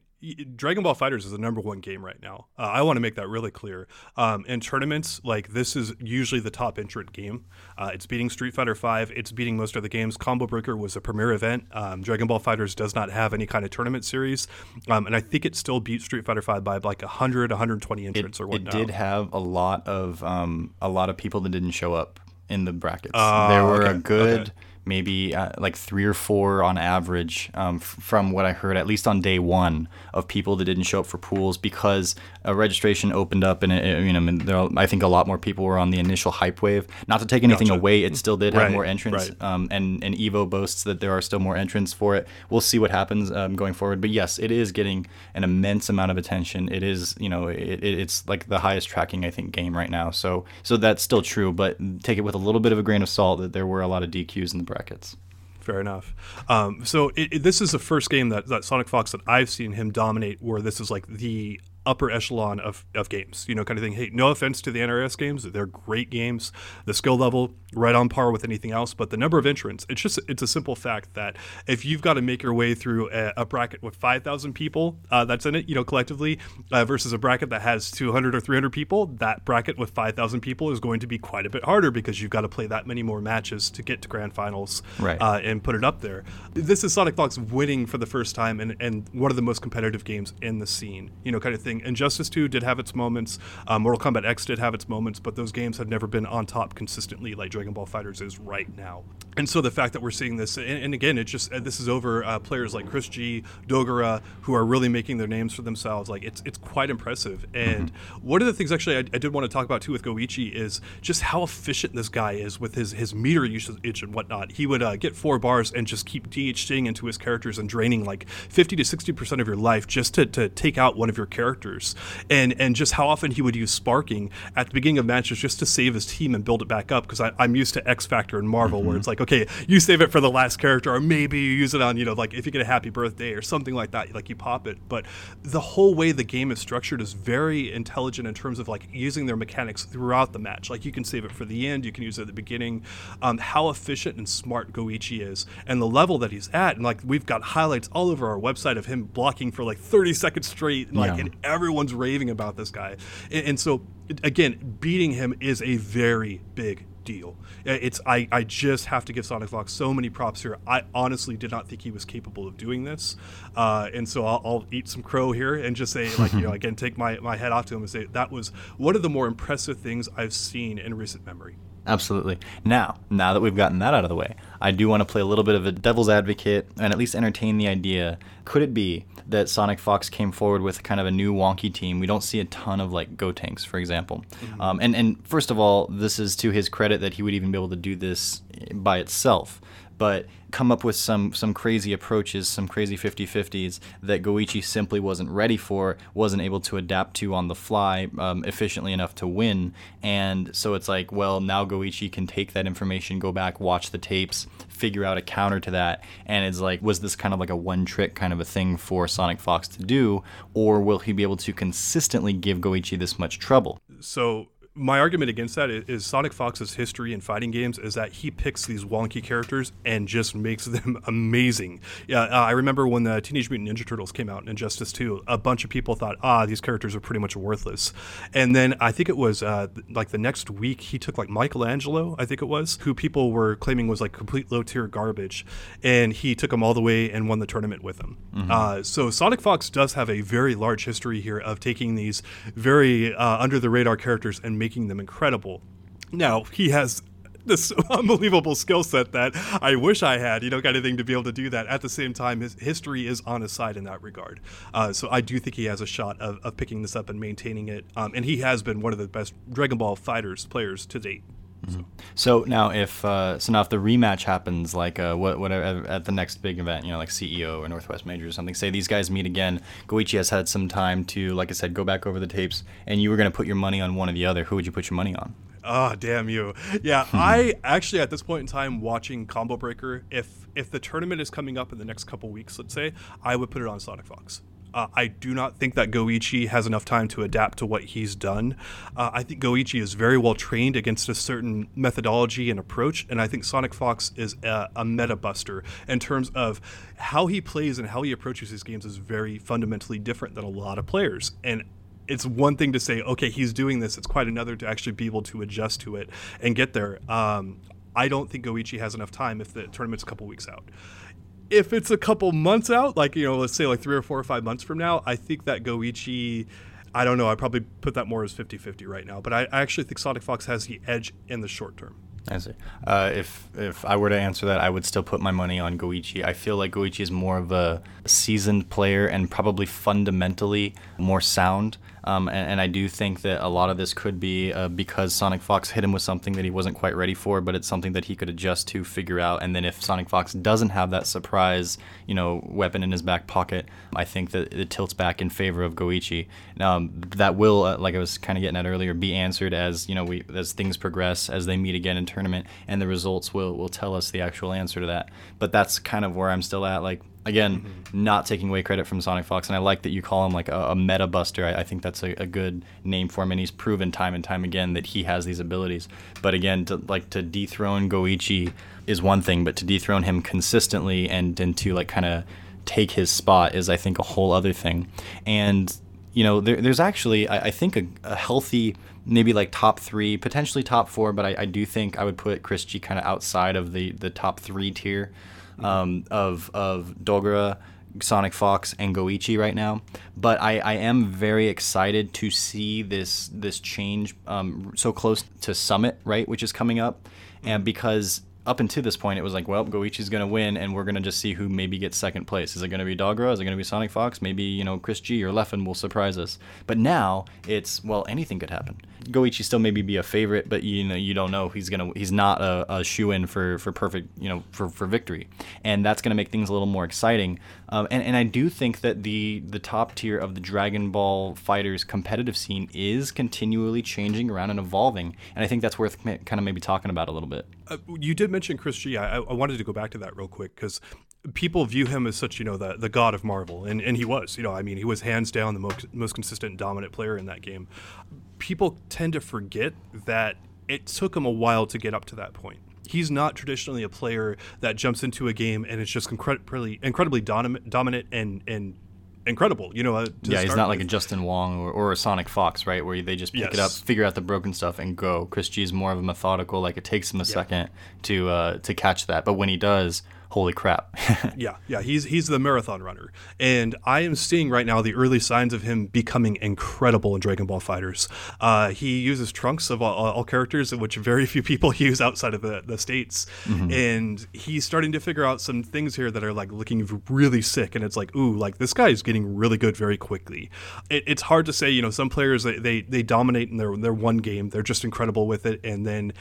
Dragon Ball FighterZ is the number one game right now. Uh, I want to make that really clear. Um, in tournaments, like, this is usually the top entrant game. Uh, it's beating Street Fighter five. It's beating most other games. Combo Breaker was a premier event. Um, Dragon Ball FighterZ does not have any kind of tournament series. Um, and I think it still beat Street Fighter five by like one hundred, one hundred twenty entrants it, or whatnot. It did have a lot of um, a lot of people that didn't show up in the brackets. Uh, there were okay, a good... Okay. maybe uh, like three or four on average um, f- from what I heard, at least on day one, of people that didn't show up for pools because a registration opened up, and it, it, you know, I, mean, there are, I think a lot more people were on the initial hype wave. Not to take anything gotcha. away, it still did right, have more entrants, right. um, and, and Evo boasts that there are still more entrants for it. We'll see what happens um, going forward, but yes, it is getting an immense amount of attention. It is, you know, it, it's like the highest tracking, I think, game right now, so, so that's still true, but take it with a little bit of a grain of salt that there were a lot of D Qs in the brackets. Fair enough. Um, so it, it, this is the first game that, that Sonic Fox that I've seen him dominate where this is like the upper echelon of, of games, you know, kind of thing. Hey, no offense to the N R S games. They're great games. The skill level, right on par with anything else, but the number of entrants, it's just, it's a simple fact that if you've got to make your way through a, a bracket with five thousand people uh, that's in it, you know, collectively, uh, versus a bracket that has two hundred or three hundred people, that bracket with five thousand people is going to be quite a bit harder because you've got to play that many more matches to get to grand finals, right. uh, and put it up there. This is Sonic Fox winning for the first time and, and one of the most competitive games in the scene, you know, kind of thing. interesting. Injustice two did have its moments. Um, Mortal Kombat X did have its moments, but those games have never been on top consistently like Dragon Ball FighterZ is right now. And so the fact that we're seeing this, and, and again, it's just, this is over uh, players like Chris G, Dogura, who are really making their names for themselves. Like, it's it's quite impressive. And mm-hmm. one of the things actually I, I did want to talk about too with Goichi is just how efficient this guy is with his, his meter usage and whatnot. He would uh, get four bars and just keep DHing into his characters and draining like fifty to sixty percent of your life just to, to take out one of your characters. And and just how often he would use sparking at the beginning of matches just to save his team and build it back up, because I'm used to X Factor and Marvel mm-hmm. where it's like, okay, you save it for the last character, or maybe you use it on, you know, like if you get a happy birthday or something like that, like you pop it. But the whole way the game is structured is very intelligent in terms of like using their mechanics throughout the match. Like you can save it for the end, you can use it at the beginning. Um, how efficient and smart Goichi is and the level that he's at. And like we've got highlights all over our website of him blocking for like thirty seconds straight, and, like yeah. and everyone's raving about this guy. And, and so again, beating him is a very big deal. It's I, I just have to give Sonic Fox so many props here. I honestly did not think he was capable of doing this, uh, and so I'll, I'll eat some crow here and just say, like, you know, again, take my, my head off to him and say that was one of the more impressive things I've seen in recent memory. Absolutely. Now, now that we've gotten that out of the way, I do want to play a little bit of a devil's advocate and at least entertain the idea. Could it be that Sonic Fox came forward with kind of a new wonky team? We don't see a ton of like Go Tanks, for example. Mm-hmm. Um, and, and first of all, this is to his credit that he would even be able to do this by itself. But come up with some some crazy approaches, some crazy fifty-fifties that Goichi simply wasn't ready for, wasn't able to adapt to on the fly um, efficiently enough to win. And so it's like, well, now Goichi can take that information, go back, watch the tapes, figure out a counter to that. And it's like, was this kind of like a one-trick kind of a thing for Sonic Fox to do? Or will he be able to consistently give Goichi this much trouble? So... my argument against that is, is Sonic Fox's history in fighting games is that he picks these wonky characters and just makes them amazing. Yeah, uh, I remember when the Teenage Mutant Ninja Turtles came out in Injustice two, a bunch of people thought, ah, these characters are pretty much worthless. And then I think it was uh, like the next week he took like Michelangelo, I think it was, who people were claiming was like complete low-tier garbage, and he took him all the way and won the tournament with him. Mm-hmm. Uh, so Sonic Fox does have a very large history here of taking these very uh, under-the-radar characters and making them incredible. Now, he has this unbelievable skill set that I wish I had, you know, got anything to be able to do that. At the same time, his history is on his side in that regard. Uh, so I do think he has a shot of, of picking this up and maintaining it. Um, and he has been one of the best Dragon Ball fighters players to date. Mm-hmm. So now, if uh, so now if the rematch happens, like uh, what whatever at the next big event, you know, like C E O or Northwest Major or something, say these guys meet again. Goichi has had some time to, like I said, go back over the tapes, and you were going to put your money on one or the other. Who would you put your money on? Oh, damn you. Yeah, I actually, at this point in time, watching Combo Breaker, if if the tournament is coming up in the next couple weeks, let's say, I would put it on Sonic Fox. Uh, I do not think that Goichi has enough time to adapt to what he's done. Uh, I think Goichi is very well trained against a certain methodology and approach, and I think Sonic Fox is a, a meta buster in terms of how he plays and how he approaches his games is very fundamentally different than a lot of players. And it's one thing to say, okay, he's doing this. It's quite another to actually be able to adjust to it and get there. Um, I don't think Goichi has enough time if the tournament's a couple weeks out. If it's a couple months out, like, you know, let's say like three or four or five months from now, I think that Goichi, I don't know, I probably put that more as fifty-fifty right now. But I, I actually think Sonic Fox has the edge in the short term. I see. Uh, if if I were to answer that, I would still put my money on Goichi. I feel like Goichi is more of a seasoned player and probably fundamentally more sound. Um, and, and I do think that a lot of this could be uh, because Sonic Fox hit him with something that he wasn't quite ready for, but it's something that he could adjust to, figure out. And then if Sonic Fox doesn't have that surprise, you know, weapon in his back pocket, I think that it tilts back in favor of Goichi. Um, that will, uh, like I was kind of getting at earlier, be answered as, you know, we as things progress, as they meet again in tournament, and the results will, will tell us the actual answer to that. But that's kind of where I'm still at, like, again, mm-hmm. not taking away credit from Sonic Fox, and I like that you call him like a, a meta buster. I, I think that's a, a good name for him, and he's proven time and time again that he has these abilities. But again, to, like to dethrone Goichi is one thing, but to dethrone him consistently and, and to like kind of take his spot is, I think, a whole other thing. And you know, there, there's actually I, I think a, a healthy, maybe like top three, potentially top four, but I, I do think I would put Chris G kind of outside of the the top three tier. Um, of of Dogura, Sonic Fox and Goichi right now, but I, I am very excited to see this this change um, so close to Summit, right, which is coming up, and because up until this point it was like, well, Goichi's going to win, and we're going to just see who maybe gets second place. Is it going to be Dogura? Is it going to be Sonic Fox? Maybe, you know, Chris G or Leffen will surprise us. But now it's, well, anything could happen. Goichi still maybe be a favorite, but you know, you don't know. He's gonna he's not a, a shoe-in for, for perfect, you know, for, for victory, and that's gonna make things a little more exciting. Um, and and I do think that the the top tier of the Dragon Ball FighterZ competitive scene is continually changing around and evolving, and I think that's worth kind of maybe talking about a little bit. Uh, you did mention Chris G. I, I wanted to go back to that real quick because people view him as such, you know, the the god of Marvel, and and he was, you know, I mean, he was hands down the most most consistent, dominant player in that game. People tend to forget that it took him a while to get up to that point. He's not traditionally a player that jumps into a game and it's just incredibly, incredibly dominant, dominant and and incredible. You know, uh, yeah, he's not with. like a Justin Wong or, or a Sonic Fox, right, where they just pick yes. it up, figure out the broken stuff, and go. Chris G is more of a methodical, like it takes him a yeah. second to uh, to catch that, but when he does. Holy crap. yeah, yeah, he's he's the marathon runner. And I am seeing right now the early signs of him becoming incredible in Dragon Ball FighterZ. Uh, he uses trunks of all, all characters, which very few people use outside of the, the States. Mm-hmm. And he's starting to figure out some things here that are like looking really sick. And it's like, ooh, like this guy is getting really good very quickly. It, it's hard to say, you know, some players, they, they, they dominate in their, their one game. They're just incredible with it. And then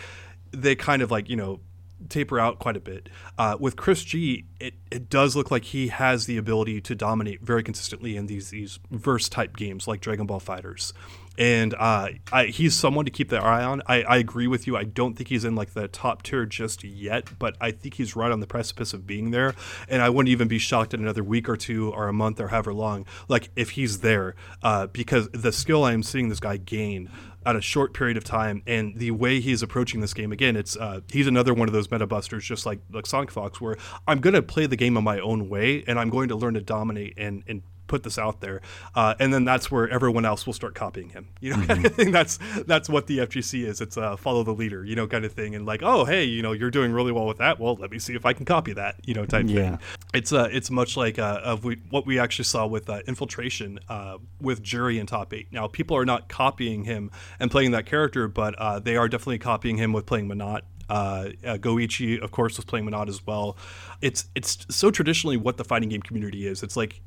they kind of like, you know, taper out quite a bit. Uh, with Chris G, it, it does look like he has the ability to dominate very consistently in these these verse type games like Dragon Ball FighterZ. And uh, I, he's someone to keep their eye on. I, I agree with you. I don't think he's in like the top tier just yet, but I think he's right on the precipice of being there. And I wouldn't even be shocked in another week or two or a month or however long, like if he's there, uh, because the skill I am seeing this guy gain at a short period of time, and the way he's approaching this game, again, it's uh, he's another one of those meta busters, just like, like Sonic Fox, where I'm going to play the game in my own way, and I'm going to learn to dominate and and put this out there, uh, and then that's where everyone else will start copying him. You know, mm-hmm. kind of thing. That's that's what the F G C is. It's uh, follow the leader, you know, kind of thing. And like, oh, hey, you know, you're doing really well with that. Well, let me see if I can copy that, you know, type yeah. thing. It's uh, it's much like uh, of we, what we actually saw with uh, Infiltration uh, with Juri in top eight. Now, people are not copying him and playing that character, but uh, they are definitely copying him with playing Menat. Uh, uh, Goichi, of course, was playing Minot as well. It's it's so traditionally what the fighting game community is. It's like.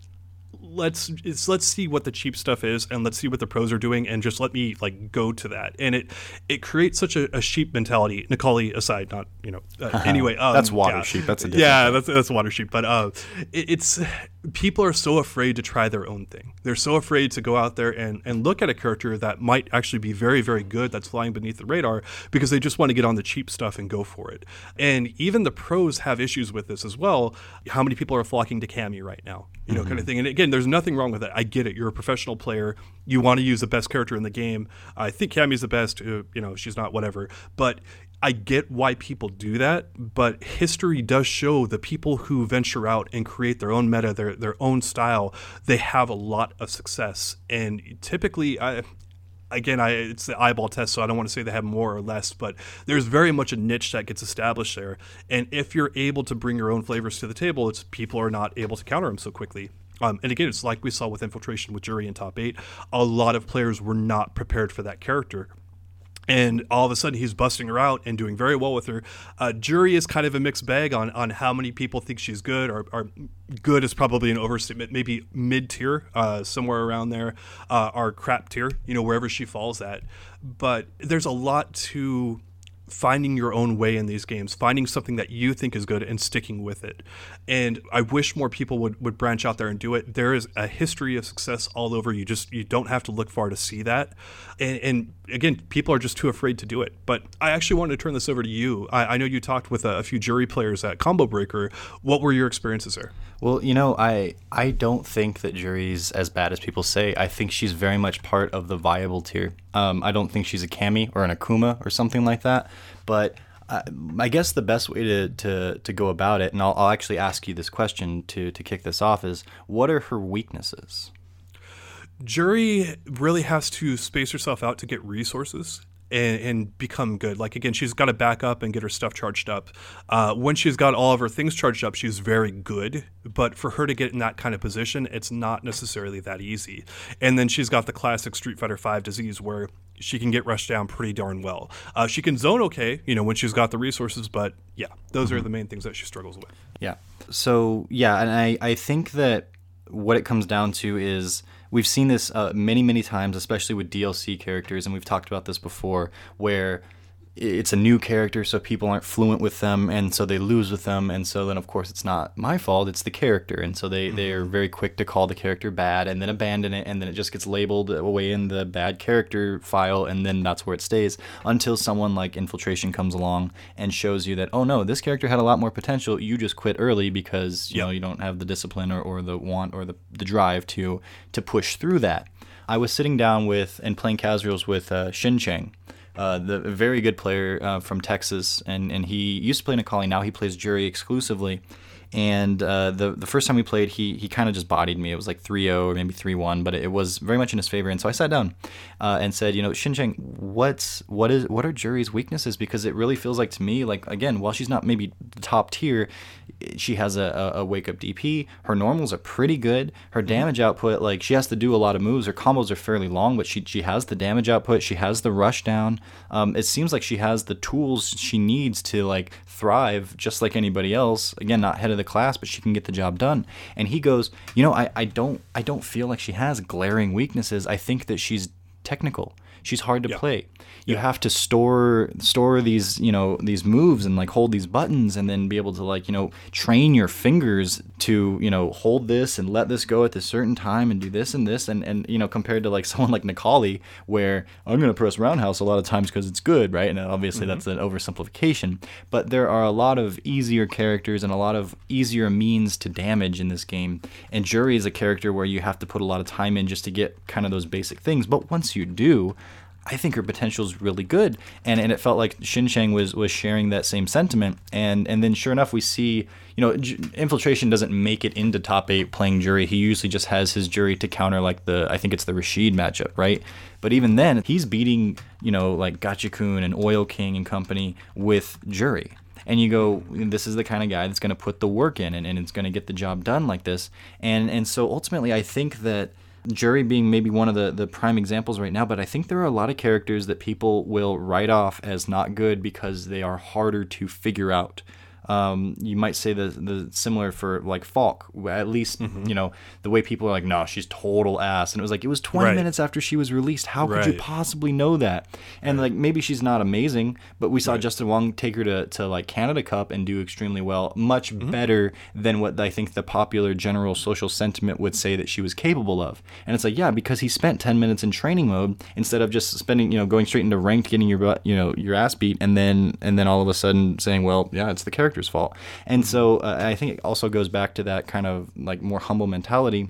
Let's it's, let's see what the cheap stuff is, and let's see what the pros are doing, and just let me like go to that. And it it creates such a, a sheep mentality. Necalli aside, not you know. Uh, uh-huh. Anyway, um, that's water yeah. sheep. That's a yeah, thing. that's that's water sheep. But uh, it, it's people are so afraid to try their own thing. They're so afraid to go out there and and look at a character that might actually be very very good that's flying beneath the radar, because they just want to get on the cheap stuff and go for it. And even the pros have issues with this as well. How many people are flocking to Cammy right now? You know, mm-hmm. kind of thing. And again, there's nothing wrong with it. I get it. You're a professional player. You want to use the best character in the game. I think Cammy's the best. You know, she's not whatever. But I get why people do that. But history does show the people who venture out and create their own meta, their their own style, they have a lot of success. And typically, I... Again, I, it's the eyeball test, so I don't want to say they have more or less, but there's very much a niche that gets established there. And if you're able to bring your own flavors to the table, it's people are not able to counter them so quickly. Um, and again, it's like we saw with Infiltration with Juri in top eight. A lot of players were not prepared for that character. And all of a sudden, he's busting her out and doing very well with her. Uh, Juri is kind of a mixed bag on, on how many people think she's good, or, or good is probably an overstatement, maybe mid-tier, uh, somewhere around there, uh, or crap tier, you know, wherever she falls at. But there's a lot to finding your own way in these games, finding something that you think is good and sticking with it. And I wish more people would, would branch out there and do it. There is a history of success all over. You just, you don't have to look far to see that. And, and again, people are just too afraid to do it. But I actually wanted to turn this over to you. I, I know you talked with a, a few Juri players at Combo Breaker. What were your experiences there? Well, you know, I, I don't think that Juri's as bad as people say. I think she's very much part of the viable tier. Um, I don't think she's a Cammy or an Akuma or something like that. But uh, I guess the best way to, to, to go about it, and I'll, I'll actually ask you this question to, to kick this off, is what are her weaknesses? Juri really has to space herself out to get resources. And, and become good. Like, again, she's got to back up and get her stuff charged up. Uh, when she's got all of her things charged up, she's very good. But for her to get in that kind of position, it's not necessarily that easy. And then she's got the classic Street Fighter five disease where she can get rushed down pretty darn well. Uh, she can zone okay, you know, when she's got the resources. But, yeah, those mm-hmm. are the main things that she struggles with. Yeah. So, yeah, and I, I think that what it comes down to is we've seen this uh, many, many times, especially with D L C characters, and we've talked about this before, where it's a new character, so people aren't fluent with them, and so they lose with them, and so then, of course, it's not my fault, it's the character, and so they, mm-hmm. they are very quick to call the character bad and then abandon it, and then it just gets labeled away in the bad character file, and then that's where it stays, until someone like Infiltration comes along and shows you that, oh no, this character had a lot more potential, you just quit early because you yep. know you don't have the discipline or, or the want or the, the drive to, to push through that. I was sitting down with, and playing casuals with uh, Shin Chang, Uh, the very good player uh, from Texas, and, and he used to play Necalli. Now he plays Juri exclusively. And uh, the the first time we played, he he kind of just bodied me. It was like three oh or maybe three one, but it was very much in his favor. And so I sat down uh, and said, you know, Shin Chang, what's what is what are Juri's weaknesses? Because it really feels like to me, like again, while she's not maybe the top tier, she has a, a, a wake up D P. Her normals are pretty good. Her damage output, like she has to do a lot of moves. Her combos are fairly long, but she she has the damage output. She has the rush down. Um, it seems like she has the tools she needs to like thrive just like anybody else. Again, not head of the class, but she can get the job done. And he goes, you know, I, I don't I don't feel like she has glaring weaknesses. I think that she's technical. She's hard to yep. play. You yep. have to store store these, you know, these moves and like hold these buttons and then be able to like, you know, train your fingers to, you know, hold this and let this go at this certain time and do this and this and, and you know, compared to like someone like Necalli where I'm going to press roundhouse a lot of times because it's good, right? And obviously mm-hmm. that's an oversimplification, but there are a lot of easier characters and a lot of easier means to damage in this game. And Juri is a character where you have to put a lot of time in just to get kind of those basic things. But once you do, I think her potential is really good. And and it felt like Shin Chang was, was sharing that same sentiment. And and then sure enough, we see, you know, J- Infiltration doesn't make it into top eight playing Juri. He usually just has his Juri to counter like the, I think it's the Rashid matchup, right? But even then, he's beating, you know, like Gachikun and Oil King and company with Juri. And you go, this is the kind of guy that's going to put the work in and, and it's going to get the job done like this. And and so ultimately, I think that Juri being maybe one of the, the prime examples right now, but I think there are a lot of characters that people will write off as not good because they are harder to figure out. Um, you might say the the similar for like Falke, at least, mm-hmm. you know, the way people are like, no, she's total ass. And it was like, it was twenty right. minutes after she was released. How right. could you possibly know that? And right. like, maybe she's not amazing, but we saw right. Justin Wong take her to, to like Canada Cup and do extremely well, much mm-hmm. better than what I think the popular general social sentiment would say that she was capable of. And it's like, yeah, because he spent ten minutes in training mode instead of just spending, you know, going straight into ranked, getting your butt, you know, your ass beat. And then, and then all of a sudden saying, well, yeah, it's the character fault. And so uh, I think it also goes back to that kind of like more humble mentality.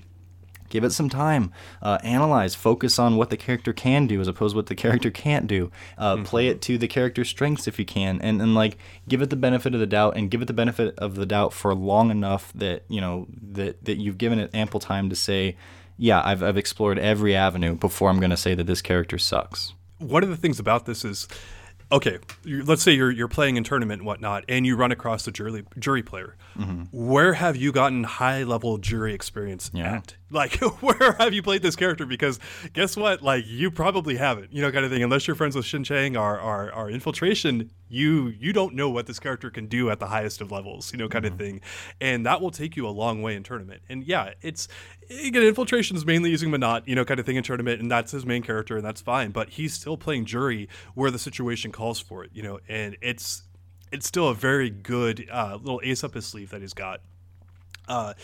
Give it some time, uh, analyze, focus on what the character can do as opposed to what the character can't do. Uh, mm-hmm. Play it to the character's strengths if you can, and, and like give it the benefit of the doubt, and give it the benefit of the doubt for long enough that you know that that you've given it ample time to say, yeah, I've I've explored every avenue before I'm going to say that this character sucks. One of the things about this is, okay, let's say you're you're playing in tournament and whatnot, and you run across the Juri Juri player. Mm-hmm. Where have you gotten high level Juri experience yeah. at? Like, where have you played this character? Because guess what? Like, you probably haven't, you know, kind of thing. Unless you're friends with Shin Chang or or, or Infiltration, you you don't know what this character can do at the highest of levels, you know, kind mm-hmm. of thing. And that will take you a long way in tournament. And yeah, it's again, Infiltration's mainly using Minot, you know, kind of thing in tournament, and that's his main character, and that's fine. But he's still playing Juri where the situation calls for it, you know, and it's it's still a very good uh, little ace up his sleeve that he's got. Uh,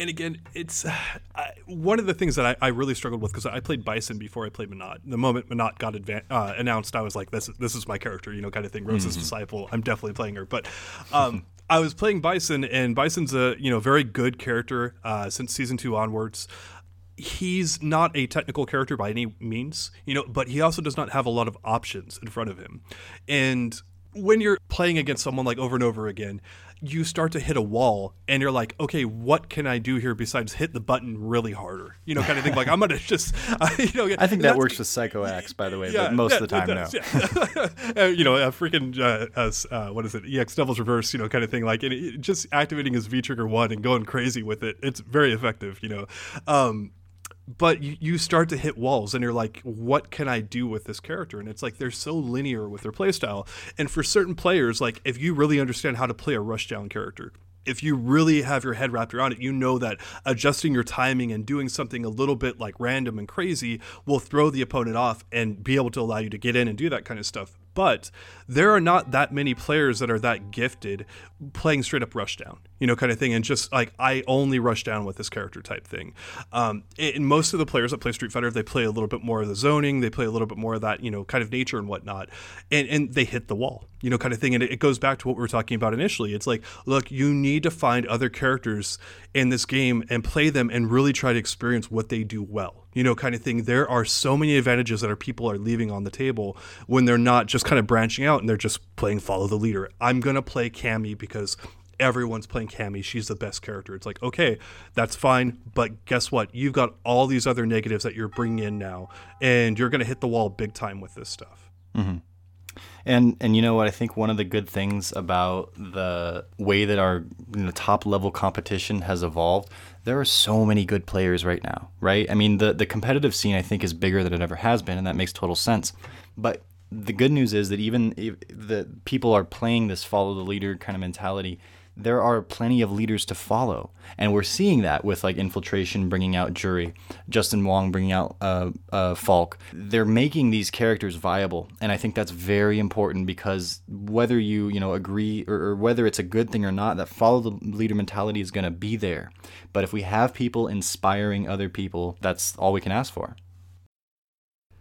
and again, it's uh, I, one of the things that I, I really struggled with, because I played Bison before I played Minot. The moment Minot got advan- uh, announced, I was like, this, this is my character, you know, kind of thing. Rose's mm-hmm. disciple, I'm definitely playing her. But um, I was playing Bison, and Bison's a you know very good character uh, since season two onwards. He's not a technical character by any means, you know, but he also does not have a lot of options in front of him. And when you're playing against someone like over and over again, you start to hit a wall and you're like, okay, what can I do here besides hit the button really harder? You know, kind of thing. Like, I'm going to just, uh, you know. I think that works with Psycho Axe, by the way, yeah, but most that, of the time, does, no. Yeah. uh, you know, a freaking, uh, uh, what is it, E X Devil's Reverse, you know, kind of thing. Like, and it, just activating his V Trigger one and going crazy with it, it's very effective, you know. Um, But you, you start to hit walls and you're like, what can I do with this character? And it's like they're so linear with their playstyle. And for certain players, like if you really understand how to play a rushdown character, if you really have your head wrapped around it, you know that adjusting your timing and doing something a little bit like random and crazy will throw the opponent off and be able to allow you to get in and do that kind of stuff. But there are not that many players that are that gifted playing straight up rushdown, you know, kind of thing. And just like, I only rush down with this character type thing. Um, and most of the players that play Street Fighter, they play a little bit more of the zoning. They play a little bit more of that, you know, kind of nature and whatnot. And, and they hit the wall, you know, kind of thing. And it goes back to what we were talking about initially. It's like, look, you need to find other characters in this game and play them and really try to experience what they do well. You know, kind of thing. There are so many advantages that our people are leaving on the table when they're not just kind of branching out and they're just playing follow the leader. I'm going to play Cammy because everyone's playing Cammy. She's the best character. It's like, okay, that's fine. But guess what? You've got all these other negatives that you're bringing in now, and you're going to hit the wall big time with this stuff. Mm-hmm. And and you know what, I think one of the good things about the way that our you know, top level competition has evolved, there are so many good players right now, right? I mean, the, the competitive scene I think is bigger than it ever has been, and that makes total sense. But the good news is that even if the people are playing this follow the leader kind of mentality, there are plenty of leaders to follow. And we're seeing that with like Infiltration bringing out Juri, Justin Wong bringing out uh, uh, Falke. They're making these characters viable. And I think that's very important because whether you, you know, agree or, or whether it's a good thing or not, that follow the leader mentality is going to be there. But if we have people inspiring other people, that's all we can ask for.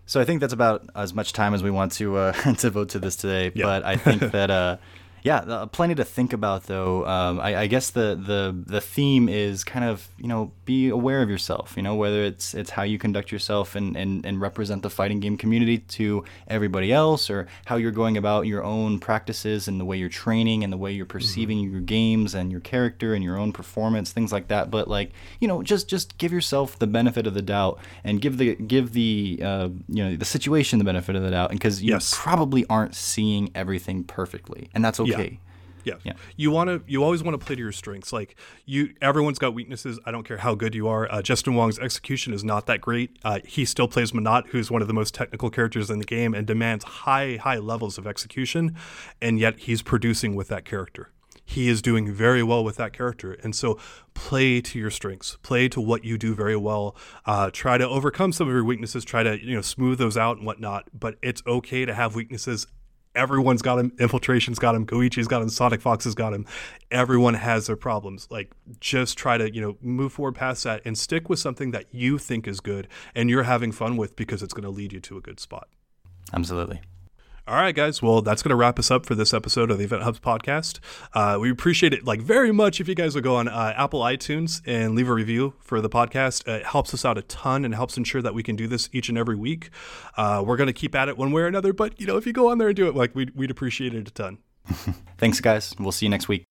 So I think that's about as much time as we want to uh, devote to this today. Yeah. But I think that... Uh, Yeah, plenty to think about, though. Um, I, I guess the, the the theme is kind of, you know, be aware of yourself, you know, whether it's it's how you conduct yourself and, and, and represent the fighting game community to everybody else, or how you're going about your own practices and the way you're training and the way you're perceiving mm-hmm. your games and your character and your own performance, things like that. But, like, you know, just, just give yourself the benefit of the doubt and give the, give the uh, you know, the situation the benefit of the doubt, because you yes. probably aren't seeing everything perfectly, and that's okay. Yeah. Okay. Yeah. yeah. You want to you always want to play to your strengths. Like you everyone's got weaknesses. I don't care how good you are. Uh, Justin Wong's execution is not that great. Uh, he still plays Minot, who's one of the most technical characters in the game and demands high high levels of execution, and yet he's producing with that character. He is doing very well with that character. And so play to your strengths, play to what you do very well. Uh, try to overcome some of your weaknesses, try to, you know, smooth those out and whatnot, but it's okay to have weaknesses. Everyone's got him. Infiltration's got him. Goichi's got him. Sonic Fox has got him. Everyone has their problems. Like, just try to, you know, move forward past that and stick with something that you think is good and you're having fun with, because it's going to lead you to a good spot. Absolutely. All right, guys. Well, that's going to wrap us up for this episode of the Event Hubs podcast. Uh, we appreciate it like very much if you guys would go on uh, Apple iTunes and leave a review for the podcast. Uh, it helps us out a ton and helps ensure that we can do this each and every week. Uh, we're going to keep at it one way or another, but you know, if you go on there and do it, like we'd, we'd appreciate it a ton. Thanks, guys. We'll see you next week.